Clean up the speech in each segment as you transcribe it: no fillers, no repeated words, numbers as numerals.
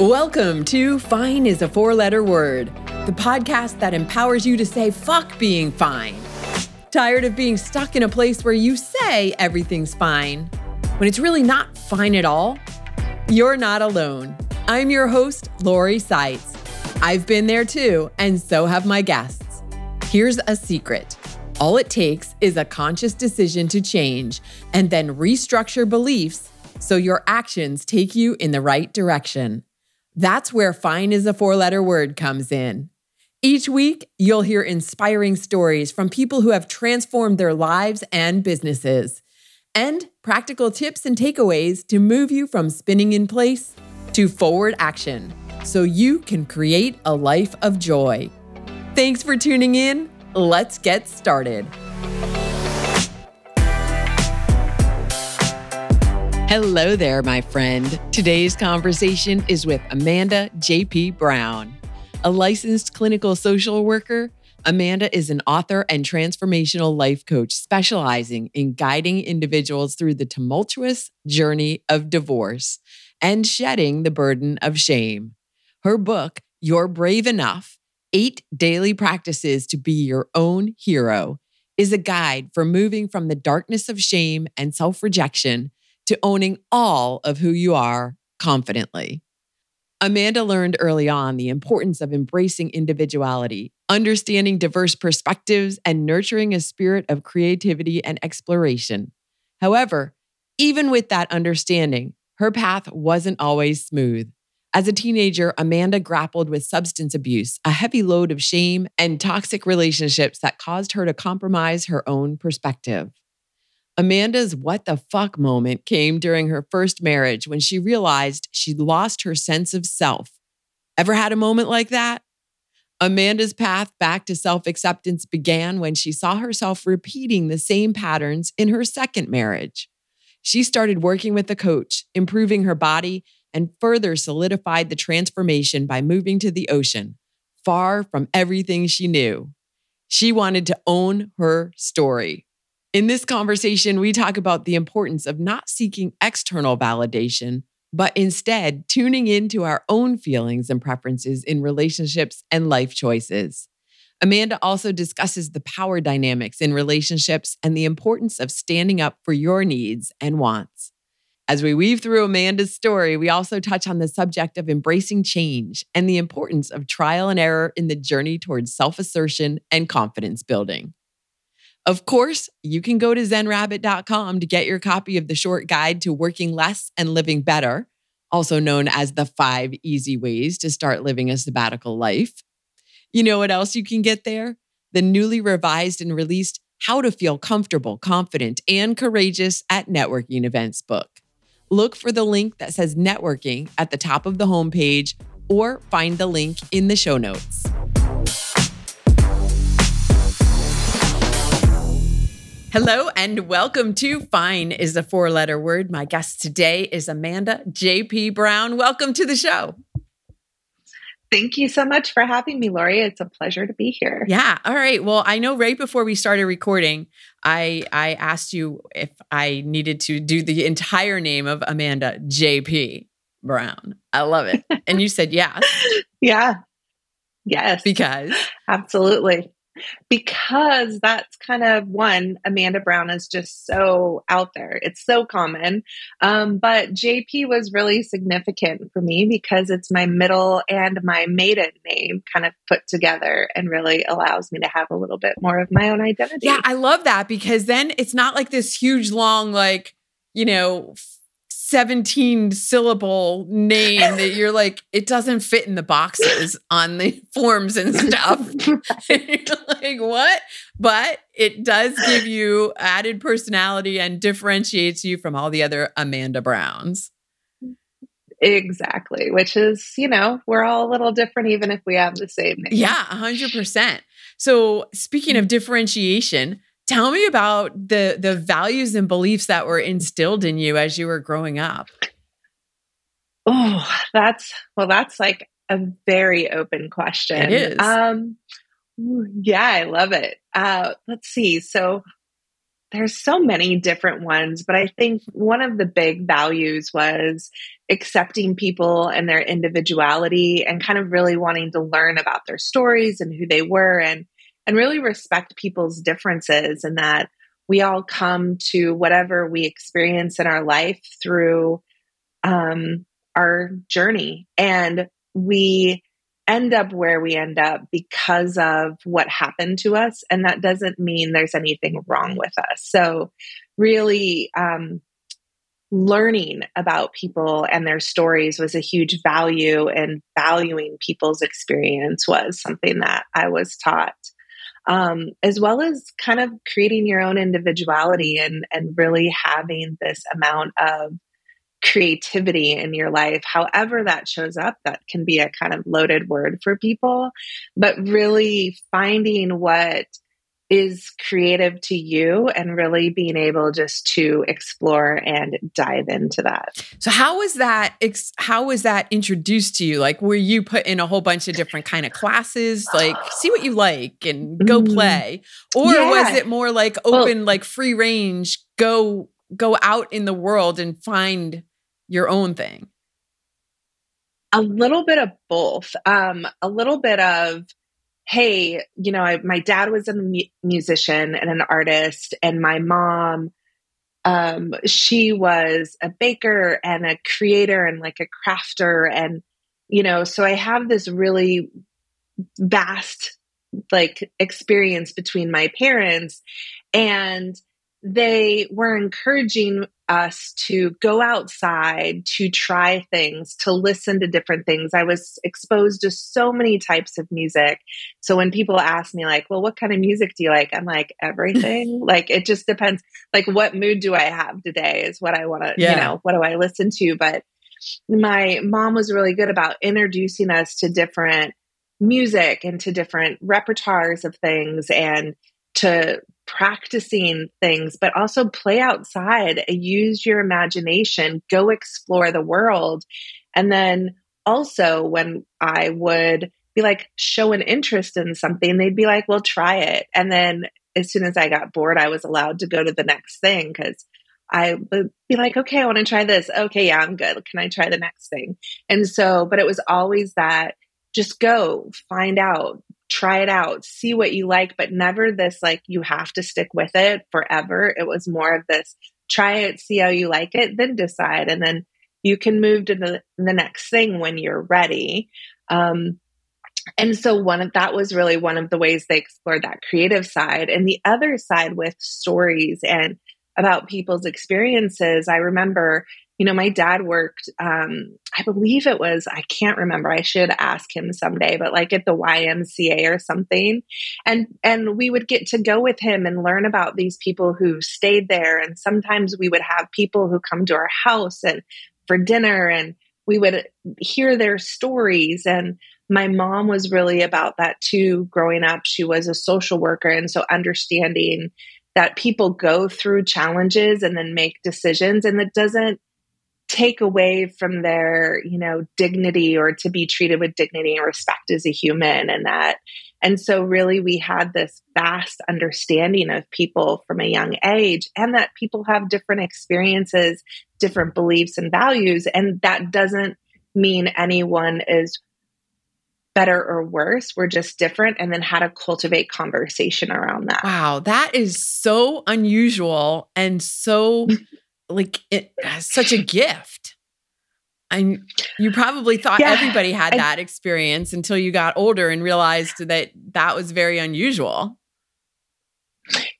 Welcome to Fine is a Four-Letter Word, the podcast that empowers you to say, fuck being fine. Tired of being stuck in a place where you say everything's fine, when it's really not fine at all? You're not alone. I'm your host, Lori Seitz. I've been there too, and so have my guests. Here's a secret. All it takes is a conscious decision to change and then restructure beliefs so your actions take you in the right direction. That's where Fine is a Four-Letter Word comes in. Each week, you'll hear inspiring stories from people who have transformed their lives and businesses, and practical tips and takeaways to move you from spinning in place to forward action so you can create a life of joy. Thanks for tuning in. Let's get started. Hello there, my friend. Today's conversation is with Amanda J.P. Brown. A licensed clinical social worker, Amanda is an author and transformational life coach specializing in guiding individuals through the tumultuous journey of divorce and shedding the burden of shame. Her book, You're Brave Enough: 8 Daily Practices to Be Your Own HERO, is a guide for moving from the darkness of shame and self-rejection to owning all of who you are confidently. Amanda learned early on the importance of embracing individuality, understanding diverse perspectives, and nurturing a spirit of creativity and exploration. However, even with that understanding, her path wasn't always smooth. As a teenager, Amanda grappled with substance abuse, a heavy load of shame, and toxic relationships that caused her to compromise her own perspective. Amanda's what the fuck moment came during her first marriage when she realized she'd lost her sense of self. Ever had a moment like that? Amanda's path back to self-acceptance began when she saw herself repeating the same patterns in her second marriage. She started working with a coach, improving her body, and further solidified the transformation by moving to the ocean, far from everything she knew. She wanted to own her story. In this conversation, we talk about the importance of not seeking external validation, but instead tuning into our own feelings and preferences in relationships and life choices. Amanda also discusses the power dynamics in relationships and the importance of standing up for your needs and wants. As we weave through Amanda's story, we also touch on the subject of embracing change and the importance of trial and error in the journey towards self-assertion and confidence building. Of course, you can go to zenrabbit.com to get your copy of the short guide to working less and living better, also known as the 5 easy ways to start living a sabbatical life. You know what else you can get there? The newly revised and released How to Feel Comfortable, Confident, and Courageous at Networking Events book. Look for the link that says networking at the top of the homepage or find the link in the show notes. Hello and welcome to Fine is a Four-Letter Word. My guest today is Amanda J.P. Brown. Welcome to the show. Thank you so much for having me, Lori. It's a pleasure to be here. Yeah. All right. Well, I know right before we started recording, I asked you if I needed to do the entire name of Amanda J.P. Brown. I love it. And you said yes. Yeah. Yes. Because? Absolutely. Because that's kind of one, Amanda Brown is just so out there. It's so common. But JP was really significant for me because it's my middle and my maiden name kind of put together and really allows me to have a little bit more of my own identity. Yeah, I love that because then it's not like this huge, long, 17 syllable name that you're like, it doesn't fit in the boxes on the forms and stuff. Like, what? But it does give you added personality and differentiates you from all the other Amanda Browns. Exactly. Which is, we're all a little different, even if we have the same name. Yeah, 100%. So speaking of differentiation, tell me about the values and beliefs that were instilled in you as you were growing up. Oh, that's like a very open question. It is. Yeah, I love it. Let's see. So there's so many different ones, but I think one of the big values was accepting people and their individuality and kind of really wanting to learn about their stories and who they were and really respect people's differences, and that we all come to whatever we experience in our life through our journey. And we end up where we end up because of what happened to us. And that doesn't mean there's anything wrong with us. So really learning about people and their stories was a huge value, and valuing people's experience was something that I was taught, as well as kind of creating your own individuality and really having this amount of creativity in your life, however that shows up. That can be a kind of loaded word for people, but really finding what is creative to you and really being able just to explore and dive into that. So how was that introduced to you? Like, were you put in a whole bunch of different kind of classes, like see what you like and go play? Or was it more like open, like free range, go out in the world and find your own thing? A little bit of both. A little bit of, hey, you know, my dad was a musician and an artist, and my mom, she was a baker and a creator and like a crafter. And, you know, so I have this really vast like experience between my parents, and they were encouraging us to go outside, to try things, to listen to different things. I was exposed to so many types of music. So when people ask me like, well, what kind of music do you like? I'm like, everything. Like, it just depends. Like, what mood do I have today is what I want to, you know, what do I listen to? But my mom was really good about introducing us to different music and to different repertoires of things and to practicing things, but also play outside, use your imagination, go explore the world. And then also when I would be like, show an interest in something, they'd be like, well, try it. And then as soon as I got bored, I was allowed to go to the next thing, because I would be like, okay, I want to try this. Okay, yeah, I'm good. Can I try the next thing? And so, but it was always that, just go find out, try it out, see what you like, but never this, like, you have to stick with it forever. It was more of this, try it, see how you like it, then decide. And then you can move to the next thing when you're ready. And so that was really one of the ways they explored that creative side. And the other side with stories and about people's experiences. I remember, you know, my dad worked, I believe it was, I can't remember, I should ask him someday, but like at the YMCA or something. And we would get to go with him and learn about these people who stayed there. And sometimes we would have people who come to our house and for dinner, and we would hear their stories. And my mom was really about that too. Growing up, she was a social worker. And so understanding that people go through challenges and then make decisions, and that doesn't take away from their, you know, dignity, or to be treated with dignity and respect as a human, and that. And so really we had this vast understanding of people from a young age, and that people have different experiences, different beliefs and values. And that doesn't mean anyone is better or worse. We're just different. And then how to cultivate conversation around that. Wow. That is so unusual and so like it has such a gift. And you probably thought everybody had that experience until you got older and realized that that was very unusual.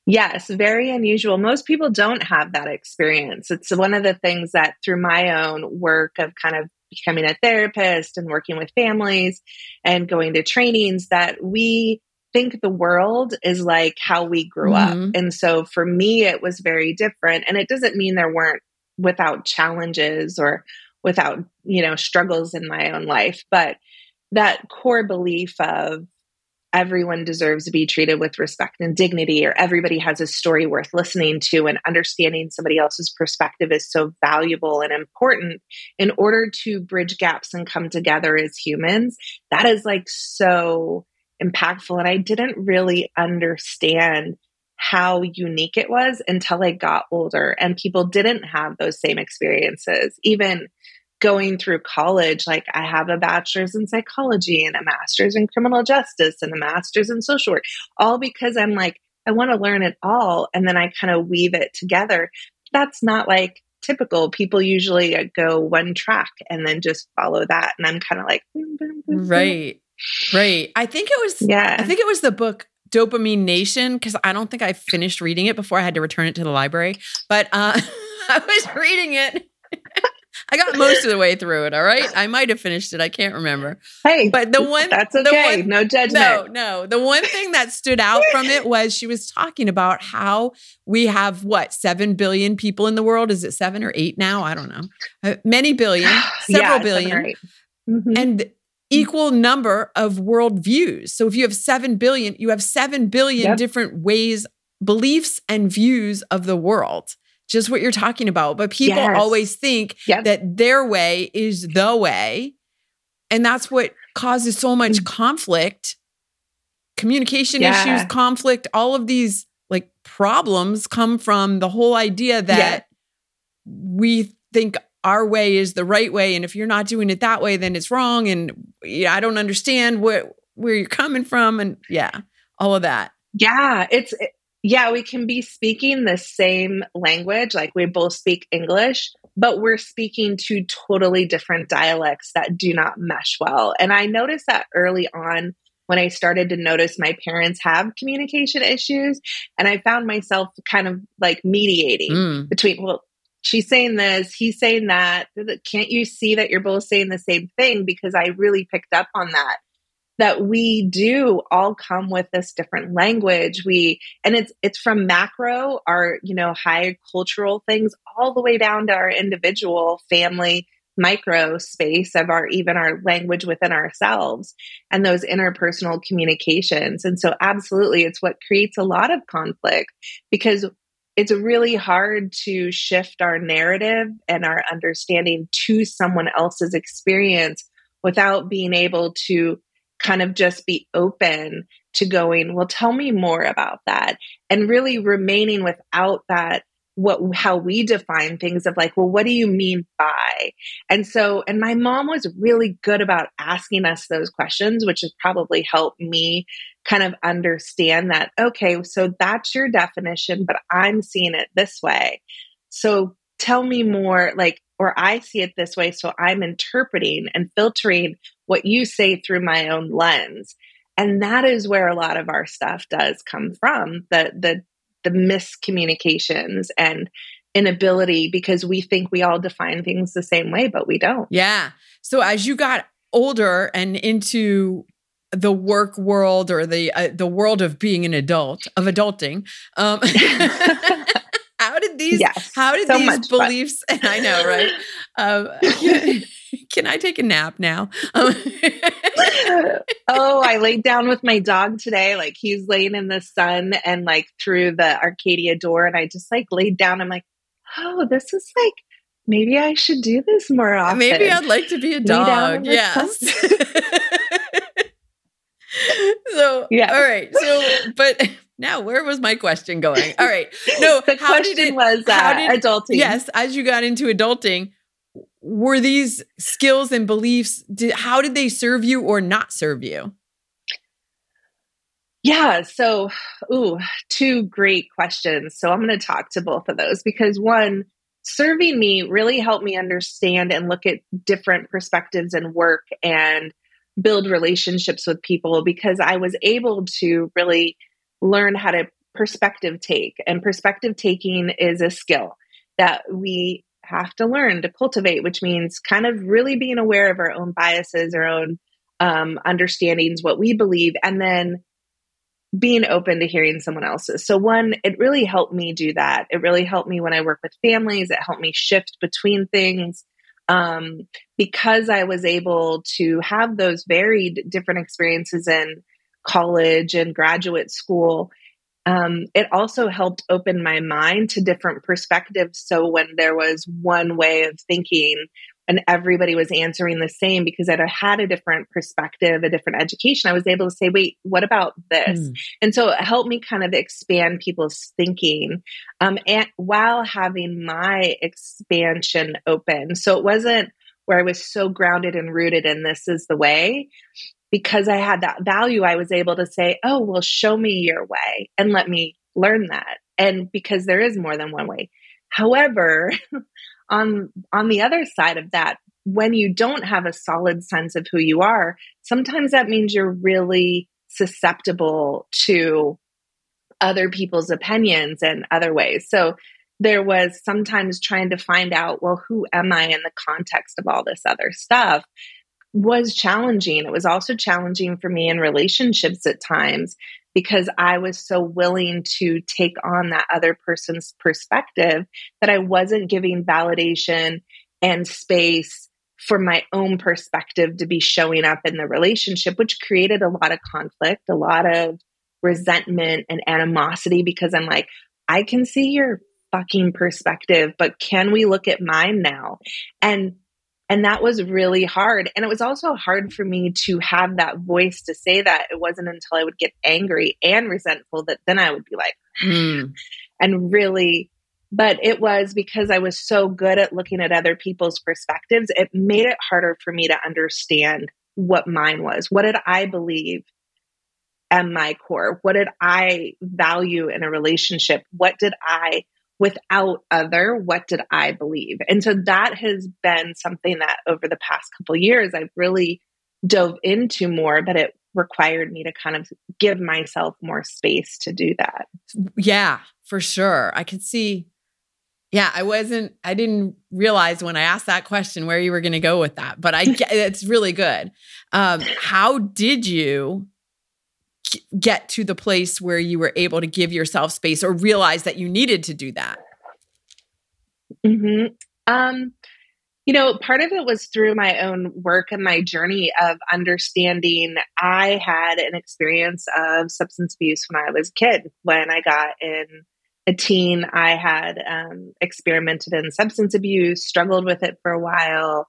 Yes, very unusual. Most people don't have that experience. It's one of the things that through my own work of kind of becoming a therapist and working with families and going to trainings, that we think the world is like how we grew up. And so for me, it was very different. And it doesn't mean there weren't without challenges or without, you know, struggles in my own life, but that core belief of everyone deserves to be treated with respect and dignity, or everybody has a story worth listening to, and understanding somebody else's perspective is so valuable and important in order to bridge gaps and come together as humans. That is like so impactful. And I didn't really understand how unique it was until I got older, and people didn't have those same experiences. Even going through college, like I have a bachelor's in psychology and a master's in criminal justice and a master's in social work, all because I'm like, I want to learn it all. And then I kind of weave it together. That's not like typical. People usually go one track and then just follow that. And I'm kind of like, boom, boom, boom, right, boom. Right. I think it was the book Dopamine Nation, because I don't think I finished reading it before I had to return it to the library, but I was reading it. I got most of the way through it. All right. I might have finished it. I can't remember. Hey, but that's okay. No judgment. No. The one thing that stood out from it was she was talking about how we have 7 billion people in the world. Is it 7 or 8 now? I don't know. Many billion, several billion, mm-hmm. and equal number of worldviews. So if you have 7 billion, you have 7 billion different ways, beliefs, and views of the world. Just what you're talking about. But people always think that their way is the way. And that's what causes so much conflict, communication issues, conflict, all of these like problems come from the whole idea that we think our way is the right way. And if you're not doing it that way, then it's wrong. And I don't understand where you're coming from. And all of that. Yeah. We can be speaking the same language, like we both speak English, but we're speaking two totally different dialects that do not mesh well. And I noticed that early on when I started to notice my parents have communication issues, and I found myself kind of like mediating between, well, she's saying this, he's saying that. Can't you see that you're both saying the same thing? Because I really picked up on that we do all come with this different language. It's from macro, our, high cultural things, all the way down to our individual family micro space of our language within ourselves and those interpersonal communications. And so absolutely, it's what creates a lot of conflict, because it's really hard to shift our narrative and our understanding to someone else's experience without being able to kind of just be open to going, well, tell me more about that. And really remaining without that, how we define things of like, well, what do you mean by? And my mom was really good about asking us those questions, which has probably helped me kind of understand that, okay, so that's your definition, but I'm seeing it this way. So tell me more, or I see it this way. So I'm interpreting and filtering what you say through my own lens. And that is where a lot of our stuff does come from, the miscommunications and inability, because we think we all define things the same way, but we don't. Yeah. So as you got older and into the work world, or the world of being an adult, of adulting, how did these beliefs, and I know, right? Can I take a nap now? Oh, I laid down with my dog today. Like he's laying in the sun and like through the Arcadia door. And I just like laid down. I'm like, oh, this is like, maybe I should do this more often. Maybe I'd like to be a dog. Yes. So, yeah. All right. So, but... Now, where was my question going? All right. No, the question was adulting. Yes. As you got into adulting, were these skills and beliefs, how did they serve you or not serve you? Yeah. So, 2 great questions. So I'm going to talk to both of those, because one, serving me really helped me understand and look at different perspectives and work and build relationships with people, because I was able to really learn how to perspective take. And perspective taking is a skill that we have to learn to cultivate, which means kind of really being aware of our own biases, our own understandings, what we believe, and then being open to hearing someone else's. So one, it really helped me do that. It really helped me when I work with families. It helped me shift between things. Because I was able to have those varied different experiences in college and graduate school, it also helped open my mind to different perspectives. So when there was one way of thinking and everybody was answering the same because I had a different perspective, a different education, I was able to say, wait, what about this? And so it helped me kind of expand people's thinking and while having my expansion open. So it wasn't where I was so grounded and rooted in this is the way, because I had that value, I was able to say, oh, well, show me your way and let me learn that. And because there is more than one way. However, on the other side of that, when you don't have a solid sense of who you are, sometimes that means you're really susceptible to other people's opinions and other ways. So there was sometimes trying to find out, well, who am I in the context of all this other stuff was challenging. It was also challenging for me in relationships at times because I was so willing to take on that other person's perspective that I wasn't giving validation and space for my own perspective to be showing up in the relationship, which created a lot of conflict, a lot of resentment and animosity, because I'm like, I can see your fucking perspective, but can we look at mine now? And that was really hard. And it was also hard for me to have that voice to say that. It wasn't until I would get angry and resentful that then I would be like, and really, but it was because I was so good at looking at other people's perspectives, it made it harder for me to understand what mine was. What did I believe at my core? What did I value in a relationship? What did I without other, what did I believe? And so that has been something that over the past couple of years, I've really dove into more, but it required me to kind of give myself more space to do that. Yeah, for sure. I could see. Yeah, I didn't realize when I asked that question where you were going to go with that, but it's really good. How did you get to the place where you were able to give yourself space or realize that you needed to do that? Mm-hmm. Part of it was through my own work and my journey of understanding. I had an experience of substance abuse when I was a kid. When I got in a teen, I had experimented in substance abuse, struggled with it for a while.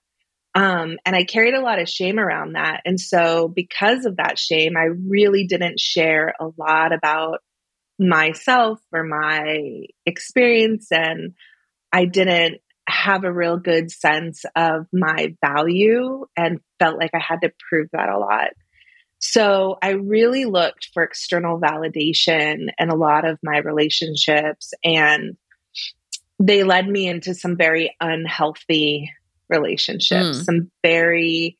And I carried a lot of shame around that. And so because of that shame, I really didn't share a lot about myself or my experience. And I didn't have a real good sense of my value and felt like I had to prove that a lot. So I really looked for external validation in a lot of my relationships, and they led me into some very unhealthy relationships, some very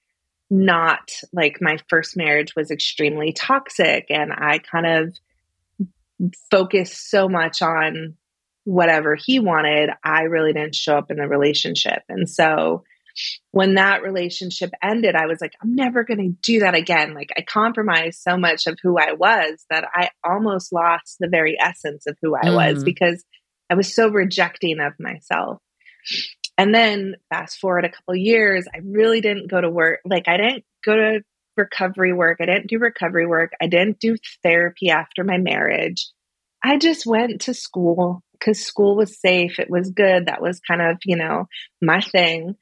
not, like my first marriage was extremely toxic, and I kind of focused so much on whatever he wanted. I really didn't show up in the relationship. And so when that relationship ended, I was like, I'm never going to do that again. Like, I compromised so much of who I was that I almost lost the very essence of who I was, because I was so rejecting of myself. And then fast forward a couple years, I really didn't go to work. Like, I didn't go to recovery work. I didn't do recovery work. I didn't do therapy after my marriage. I just went to school because school was safe. It was good. That was kind of, my thing.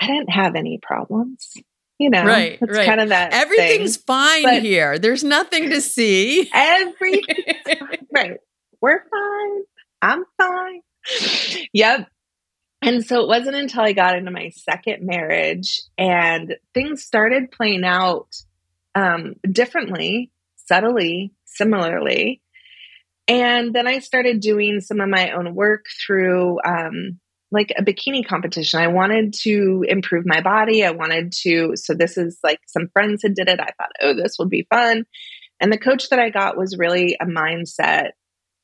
I didn't have any problems, It's right. Kind of that everything's thing. Fine but here. There's nothing to see. Everything's fine. Right. We're fine. I'm fine. Yep. And so it wasn't until I got into my second marriage and things started playing out differently, subtly, similarly. And then I started doing some of my own work through a bikini competition. I wanted to improve my body. So this is like some friends had did it. I thought, oh, this would be fun. And the coach that I got was really a mindset,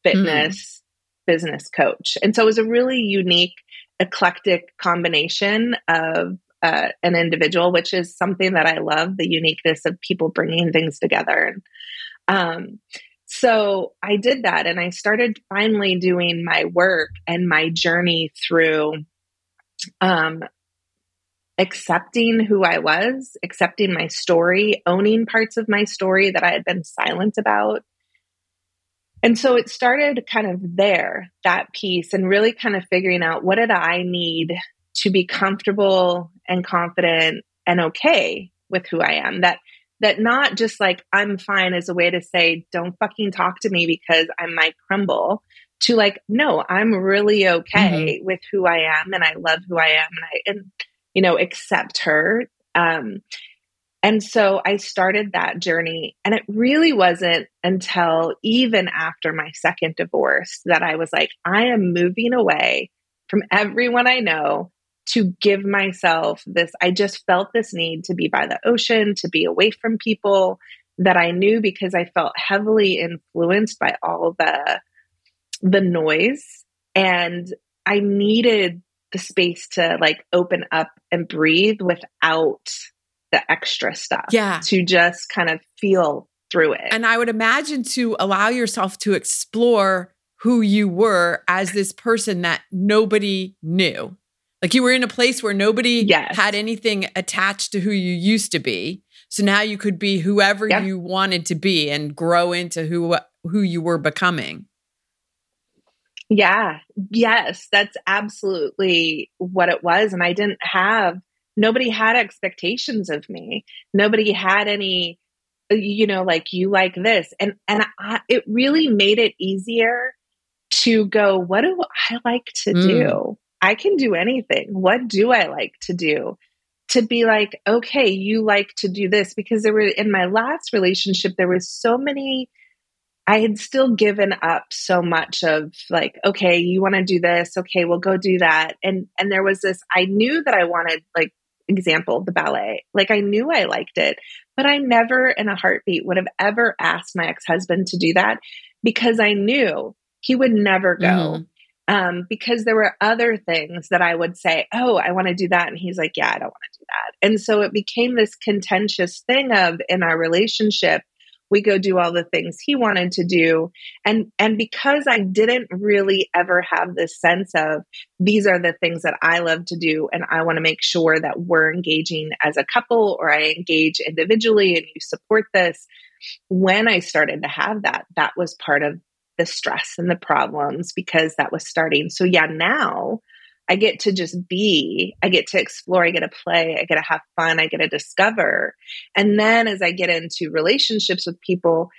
fitness, business coach. And so it was a really unique, eclectic combination of an individual, which is something that I love, the uniqueness of people bringing things together. So I did that, and I started finally doing my work and my journey through accepting who I was, accepting my story, owning parts of my story that I had been silent about. And so it started kind of there, that piece, and really kind of figuring out what did I need to be comfortable and confident and okay with who I am. That not just like I'm fine as a way to say, don't fucking talk to me because I might crumble, to like, no, I'm really okay with who I am, and I love who I am. And you know, accept her. And so I started that journey, and it really wasn't until even after my second divorce that I was like, I am moving away from everyone I know to give myself this. I just felt this need to be by the ocean, to be away from people that I knew, because I felt heavily influenced by all the noise, and I needed the space to like open up and breathe without the extra stuff, to just kind of feel through it. And I would imagine to allow yourself to explore who you were as this person that nobody knew. Like you were in a place where nobody had anything attached to who you used to be. So now you could be whoever you wanted to be and grow into who you were becoming. Yeah. Yes, that's absolutely what it was. And I didn't have nobody had expectations of me. Nobody had any, you know, like you like this. And it really made it easier to go, what do I like to do? I can do anything. What do I like to do? To be like, okay, you like to do this. Because there were, in my last relationship, there was so many, I had still given up so much of like, okay, you want to do this. Okay, we'll go do that. And there was this, I knew that I wanted, like, example, the ballet. Like I knew I liked it, but I never in a heartbeat would have ever asked my ex-husband to do that, because I knew he would never go. Because there were other things that I would say, oh, I want to do that. And he's like, yeah, I don't want to do that. And so it became this contentious thing of, in our relationship, we go do all the things he wanted to do. And because I didn't really ever have this sense of, these are the things that I love to do, and I want to make sure that we're engaging as a couple, or I engage individually and you support this. When I started to have that, that was part of the stress and the problems, because that was starting. So yeah, now I get to just be, I get to explore, I get to play, I get to have fun, I get to discover. And then as I get into relationships with people,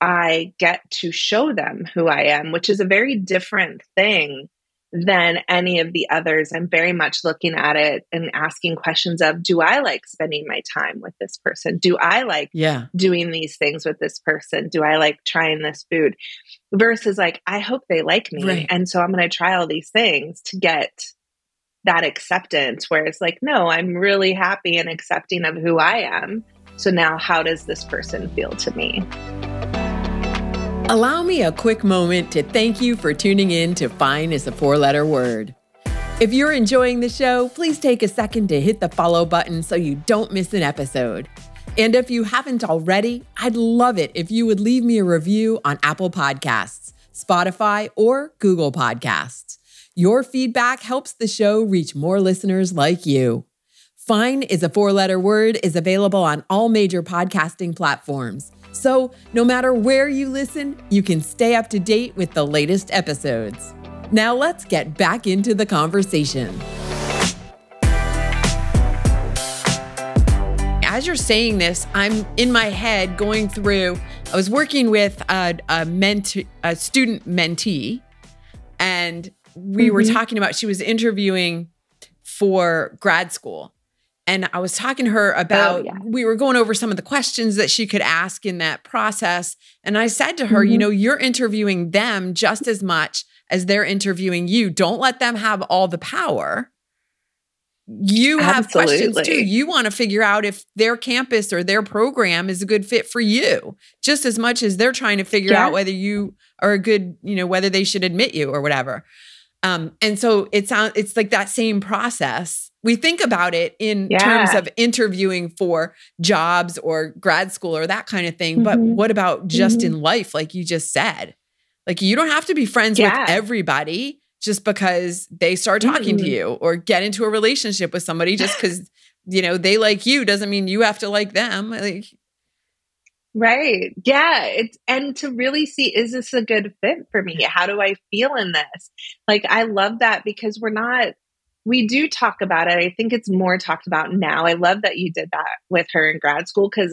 I get to show them who I am, which is a very different thing than any of the others. I'm very much looking at it and asking questions of, do I like spending my time with this person? Do I like doing these things with this person? Do I like trying this food? Versus like, I hope they like me. Right. And so I'm going to try all these things to get that acceptance, where it's like, no, I'm really happy and accepting of who I am. So now how does this person feel to me? Allow me a quick moment to thank you for tuning in to Fine is a Four-Letter Word. If you're enjoying the show, please take a second to hit the follow button so you don't miss an episode. And if you haven't already, I'd love it if you would leave me a review on Apple Podcasts, Spotify, or Google Podcasts. Your feedback helps the show reach more listeners like you. Fine is a Four-Letter Word is available on all major podcasting platforms. So no matter where you listen, you can stay up to date with the latest episodes. Now let's get back into the conversation. As you're saying this, I'm in my head going through, I was working with a student mentee, and we were talking about, she was interviewing for grad school. And I was talking to her about, we were going over some of the questions that she could ask in that process. And I said to her, you know, you're interviewing them just as much as they're interviewing you. Don't let them have all the power. You have questions too. You want to figure out if their campus or their program is a good fit for you, just as much as they're trying to figure out whether you are a good, you know, whether they should admit you or whatever. And so it's like that same process. We think about it in terms of interviewing for jobs or grad school or that kind of thing. But what about just in life? Like you just said, like you don't have to be friends with everybody just because they start talking to you, or get into a relationship with somebody just because, you know, they like you doesn't mean you have to like them. Like, right. Yeah. It's, and to really see, is this a good fit for me? How do I feel in this? Like, I love that, because we do talk about it. I think it's more talked about now. I love that you did that with her in grad school, because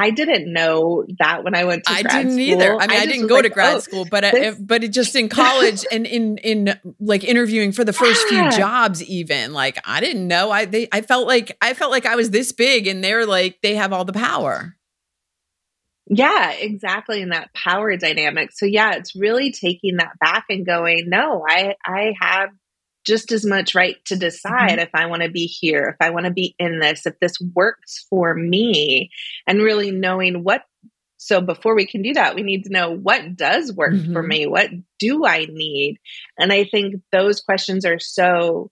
I didn't know that when I went to grad school. I didn't either. I mean, I didn't go to grad school, but it just in college and in like interviewing for the first few jobs, even like, I didn't know. I felt like I was this big and they're like, they have all the power. Yeah, exactly. And that power dynamic. So yeah, it's really taking that back and going, no, I have just as much right to decide if I want to be here, if I want to be in this, if this works for me, and really knowing what. So before we can do that, we need to know what does work for me. What do I need? And I think those questions are so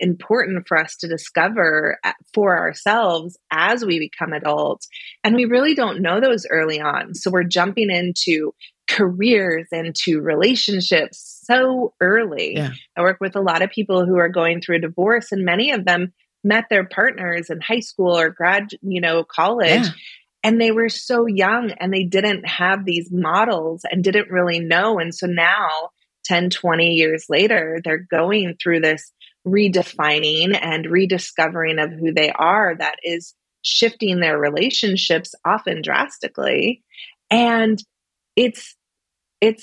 important for us to discover for ourselves as we become adults. And we really don't know those early on. So we're jumping into careers, into relationships so early. Yeah. I work with a lot of people who are going through a divorce, and many of them met their partners in high school or college, and they were so young and they didn't have these models and didn't really know. And so now 10, 20 years later, they're going through this redefining and rediscovering of who they are that is shifting their relationships often drastically. And it's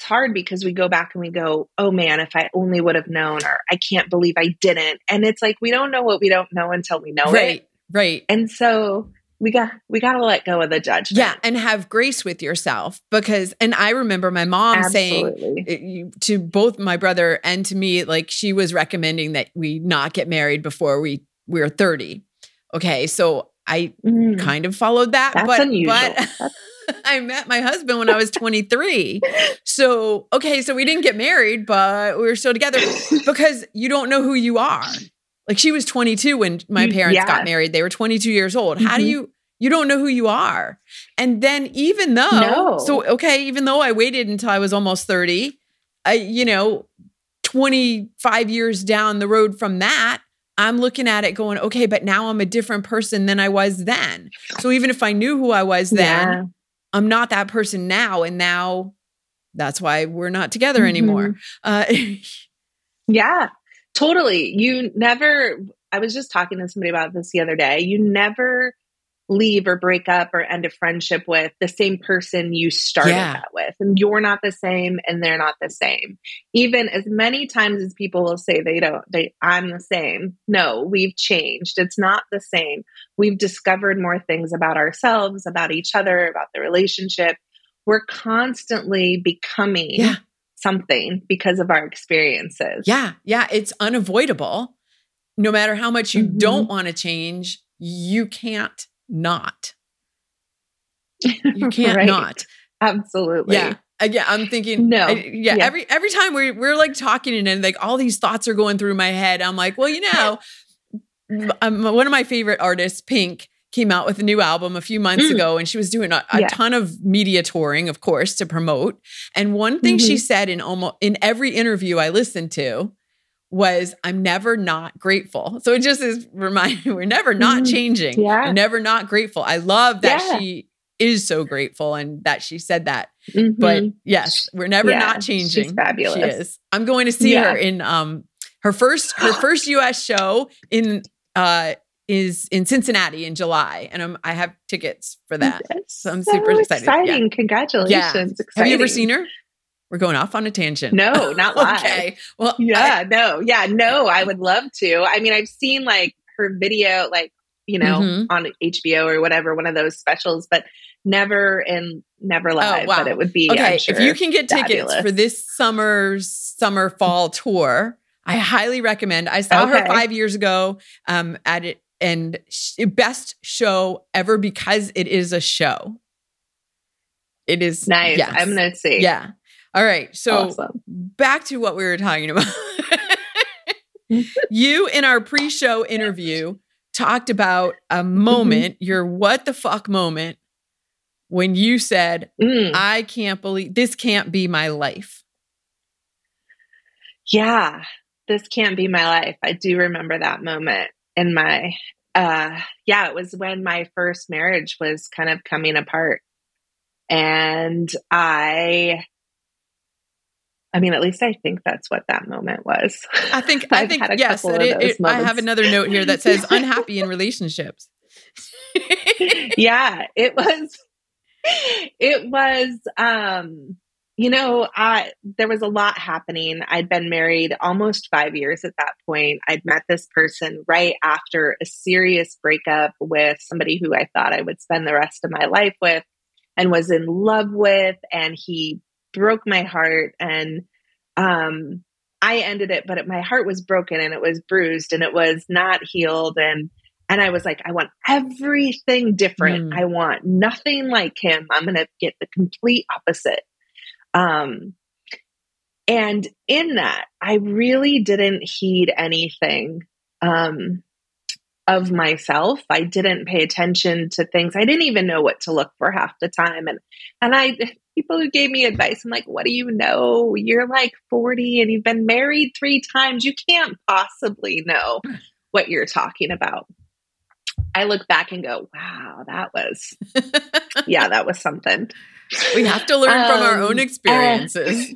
hard because we go back and we go, oh man, if I only would have known, or I can't believe I didn't. And it's like, we don't know what we don't know until we know it. Right. And so we got to let go of the judgment. Yeah. And have grace with yourself and I remember my mom saying to both my brother and to me, like she was recommending that we not get married before we were 30. Okay. So I kind of followed that. That's unusual. But I met my husband when I was 23. So we didn't get married, but we were still together because you don't know who you are. Like she was 22 when my parents got married. They were 22 years old. How do you don't know who you are. And then even though I waited until I was almost 30, 25 years down the road from that, I'm looking at it going, okay, but now I'm a different person than I was then. So even if I knew who I was then, I'm not that person now. And now that's why we're not together anymore. Yeah, totally. I was just talking to somebody about this the other day. You never leave or break up or end a friendship with the same person you started that with. And you're not the same and they're not the same. Even as many times as people will say I'm the same. No, we've changed. It's not the same. We've discovered more things about ourselves, about each other, about the relationship. We're constantly becoming something because of our experiences. Yeah. Yeah. It's unavoidable. No matter how much you don't want to change, you can't not. You can't not. Absolutely. Yeah. Yeah. I'm thinking, no. Yeah. Every time we're like talking and then like all these thoughts are going through my head. I'm like, well, one of my favorite artists, Pink, came out with a new album a few months ago, and she was doing a ton of media touring, of course, to promote. And one thing she said in every interview I listened to was, I'm never not grateful. So it just is reminding me, we're never not changing. Yeah. We're never not grateful. I love that she is so grateful and that she said that. But yes, we're never not changing. She's fabulous. She is. I'm going to see her in her first US show is in Cincinnati in July, and I have tickets for that. So I'm super excited. Exciting. Yeah. Congratulations. Yeah. Exciting. Have you ever seen her? We're going off on a tangent. No, not live. Okay. Well, I would love to. I mean, I've seen like her video, like, on HBO or whatever, one of those specials, but never live. Oh, wow. But it would be, okay, I'm sure, if you can get tickets for this fall tour, I highly recommend. I saw her 5 years ago at it, and best show ever because it is a show. It is nice. Yes. I'm going to see. Yeah. All right. So back to what we were talking about. You, in our pre-show interview, talked about a moment, your what the fuck moment, when you said, I can't believe this can't be my life. Yeah, this can't be my life. I do remember that moment in my, it was when my first marriage was kind of coming apart. And at least I think that's what that moment was. I think yes. I have another note here that says unhappy in relationships. Yeah, it was, you know, there was a lot happening. I'd been married almost 5 years at that point. I'd met this person right after a serious breakup with somebody who I thought I would spend the rest of my life with and was in love with. And he broke my heart, and I ended it, but my heart was broken and it was bruised and it was not healed. And I was like, I want everything different. I want nothing like him. I'm going to get the complete opposite. And in that, I really didn't heed anything of myself. I didn't pay attention to things. I didn't even know what to look for half the time. And people who gave me advice, I'm like, what do you know? You're like 40 and you've been married 3 times. You can't possibly know what you're talking about. I look back and go, wow, that was something. We have to learn from our own experiences.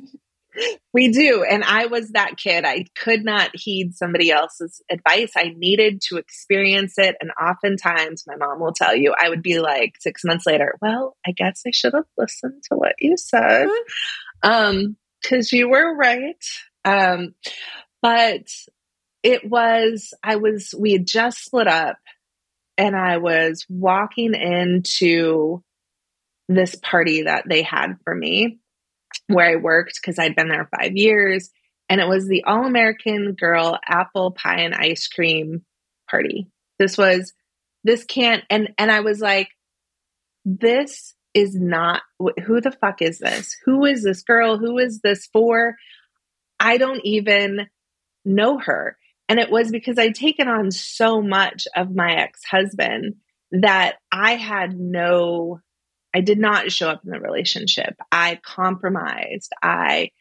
We do. And I was that kid. I could not heed somebody else's advice. I needed to experience it. And oftentimes, my mom will tell you, I would be like 6 months later, well, I guess I should have listened to what you said. Because you were right. But it was, we had just split up. And I was walking into this party that they had for me where I worked because I'd been there 5 years. And it was the All-American Girl Apple Pie and Ice Cream Party. And I was like, this is not, who the fuck is this? Who is this girl? Who is this for? I don't even know her. And it was because I'd taken on so much of my ex-husband that I did not show up in the relationship. I compromised. I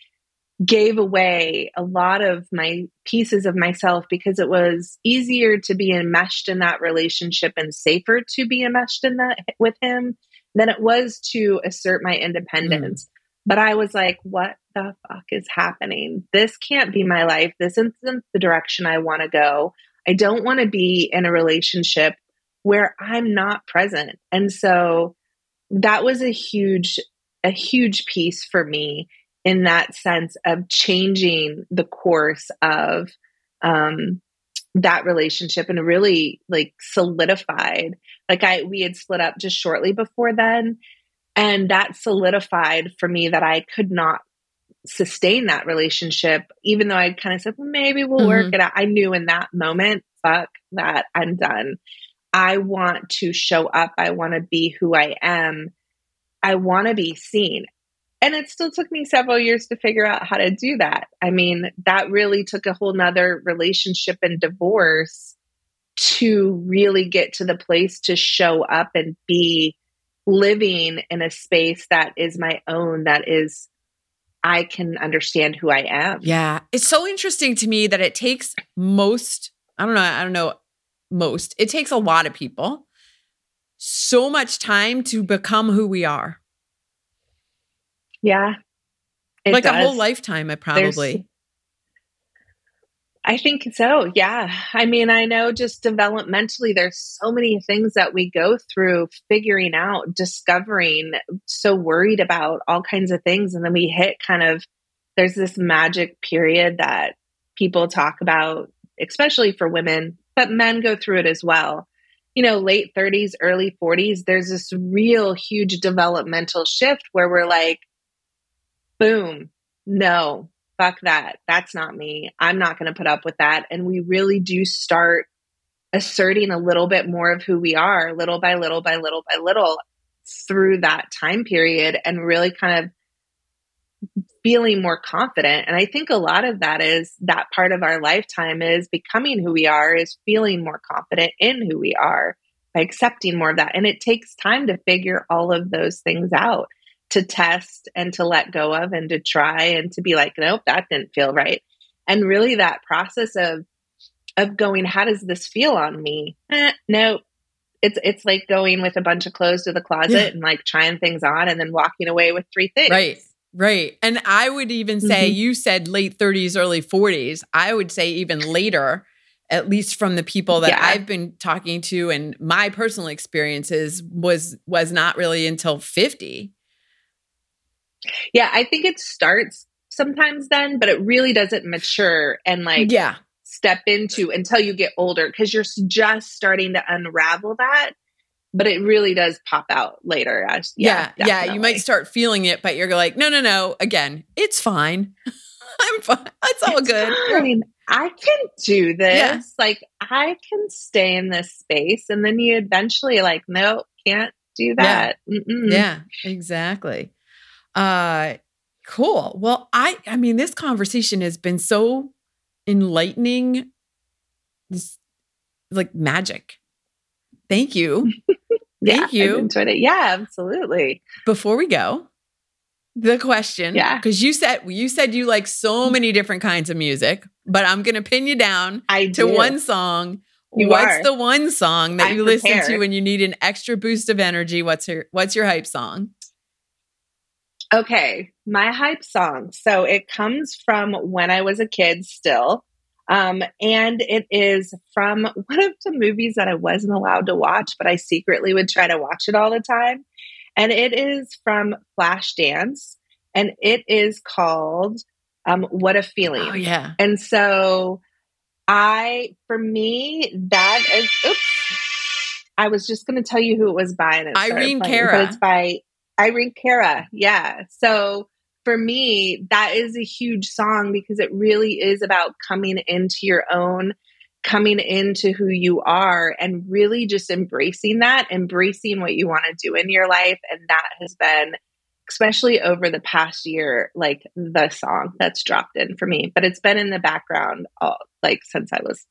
gave away a lot of my pieces of myself because it was easier to be enmeshed in that relationship and safer to be enmeshed in that with him than it was to assert my independence. But I was like, what the fuck is happening? This can't be my life. This isn't the direction I want to go. I don't want to be in a relationship where I'm not present. And so that was a huge piece for me in that sense of changing the course of that relationship, and really like solidified. Like we had split up just shortly before then. And that solidified for me that I could not sustain that relationship, even though I kind of said, well, maybe we'll work it out. I knew in that moment, fuck that, I'm done. I want to show up. I want to be who I am. I want to be seen. And it still took me several years to figure out how to do that. I mean, that really took a whole nother relationship and divorce to really get to the place to show up and be living in a space that is my own, that is, I can understand who I am. Yeah. It's so interesting to me that it takes it takes a lot of people so much time to become who we are. Yeah. Like does. A whole lifetime, I think so. Yeah. I mean, I know just developmentally, there's so many things that we go through figuring out, discovering, so worried about all kinds of things. And then we hit there's this magic period that people talk about, especially for women, but men go through it as well. You know, late 30s, early 40s, there's this real huge developmental shift where we're like, boom, no. Fuck that. That's not me. I'm not going to put up with that. And we really do start asserting a little bit more of who we are little by little by little by little through that time period, and really kind of feeling more confident. And I think a lot of that is that part of our lifetime is becoming who we are, is feeling more confident in who we are by accepting more of that. And it takes time to figure all of those things out, to test and to let go of and to try and to be like, nope, that didn't feel right. And really that process of going, how does this feel on me? No, it's like going with a bunch of clothes to the closet and like trying things on and then walking away with 3 things. Right. And I would even say, you said late 30s, early 40s. I would say even later, at least from the people that I've been talking to and my personal experiences, was not really until 50. Yeah, I think it starts sometimes then, but it really doesn't mature and step into until you get older, because you're just starting to unravel that. But it really does pop out later. Yeah. You might start feeling it, but you're like, no. Again, it's fine. I'm fine. It's all good. Fine. I can do this. Yeah. Like, I can stay in this space. And then you eventually no, can't do that. Yeah, exactly. Cool. Well, I mean, this conversation has been so enlightening. It's like magic. Thank you. Thank you. I enjoyed it. Yeah, absolutely. Before we go, the question, because you said you like so many different kinds of music, but I'm going to pin you down to one song. What's the one song that you listen to when you need an extra boost of energy? What's your hype song? Okay, my hype song. So it comes from when I was a kid still. And it is from one of the movies that I wasn't allowed to watch, but I secretly would try to watch it all the time. And it is from Flashdance, and it is called What a Feeling. Oh, yeah. And so I was just going to tell you who it was by. And Irene Cara. But it's by Irene Cara. Yeah. So for me, that is a huge song because it really is about coming into your own, coming into who you are, and really just embracing that, embracing what you want to do in your life. And that has been, especially over the past year, the song that's dropped in for me. But it's been in the background since I was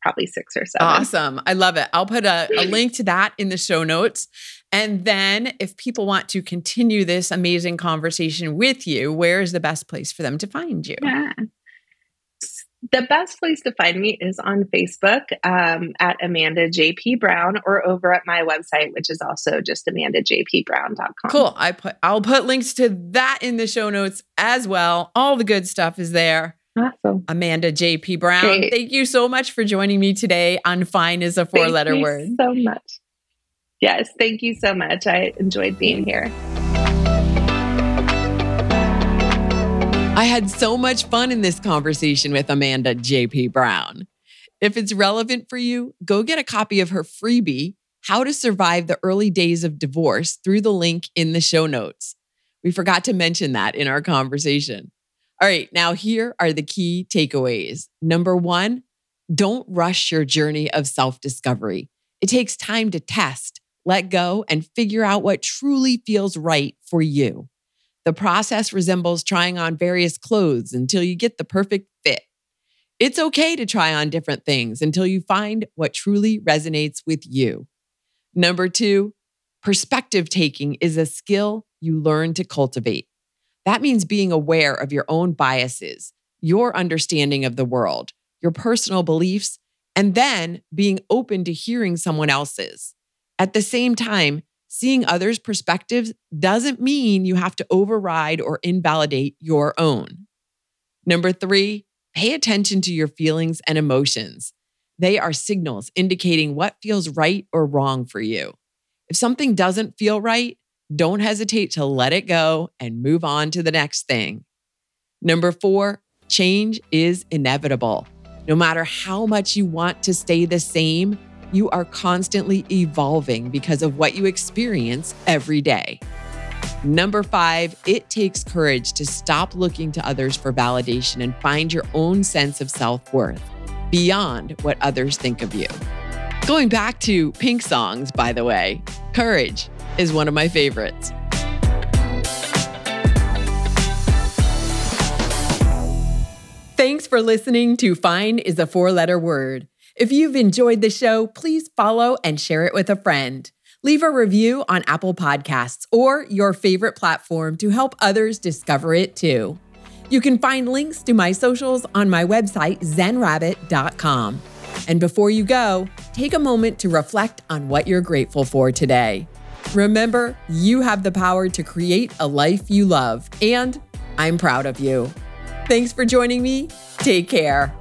probably 6 or 7. Awesome. I love it. I'll put a link to that in the show notes. And then if people want to continue this amazing conversation with you, where is the best place for them to find you? Yeah. The best place to find me is on Facebook at Amanda J.P. Brown, or over at my website, which is also just amandajpbrown.com. Cool. I'll put links to that in the show notes as well. All the good stuff is there. Awesome. Amanda J.P. Brown. Great. Thank you so much for joining me today on Fine is a Four-Letter Word. Thank you so much. Yes, thank you so much. I enjoyed being here. I had so much fun in this conversation with Amanda J.P. Brown. If it's relevant for you, go get a copy of her freebie, How to Survive the Early Days of Divorce, through the link in the show notes. We forgot to mention that in our conversation. All right, now here are the key takeaways. Number 1, don't rush your journey of self-discovery. It takes time to test, let go, and figure out what truly feels right for you. The process resembles trying on various clothes until you get the perfect fit. It's okay to try on different things until you find what truly resonates with you. Number 2, perspective taking is a skill you learn to cultivate. That means being aware of your own biases, your understanding of the world, your personal beliefs, and then being open to hearing someone else's. At the same time, seeing others' perspectives doesn't mean you have to override or invalidate your own. Number 3, pay attention to your feelings and emotions. They are signals indicating what feels right or wrong for you. If something doesn't feel right, don't hesitate to let it go and move on to the next thing. Number 4, change is inevitable. No matter how much you want to stay the same, you are constantly evolving because of what you experience every day. Number 5, it takes courage to stop looking to others for validation and find your own sense of self-worth beyond what others think of you. Going back to Pink songs, by the way, Courage is one of my favorites. Thanks for listening to Fine is a Four-Letter Word. If you've enjoyed the show, please follow and share it with a friend. Leave a review on Apple Podcasts or your favorite platform to help others discover it too. You can find links to my socials on my website, zenrabbit.com. And before you go, take a moment to reflect on what you're grateful for today. Remember, you have the power to create a life you love, and I'm proud of you. Thanks for joining me. Take care.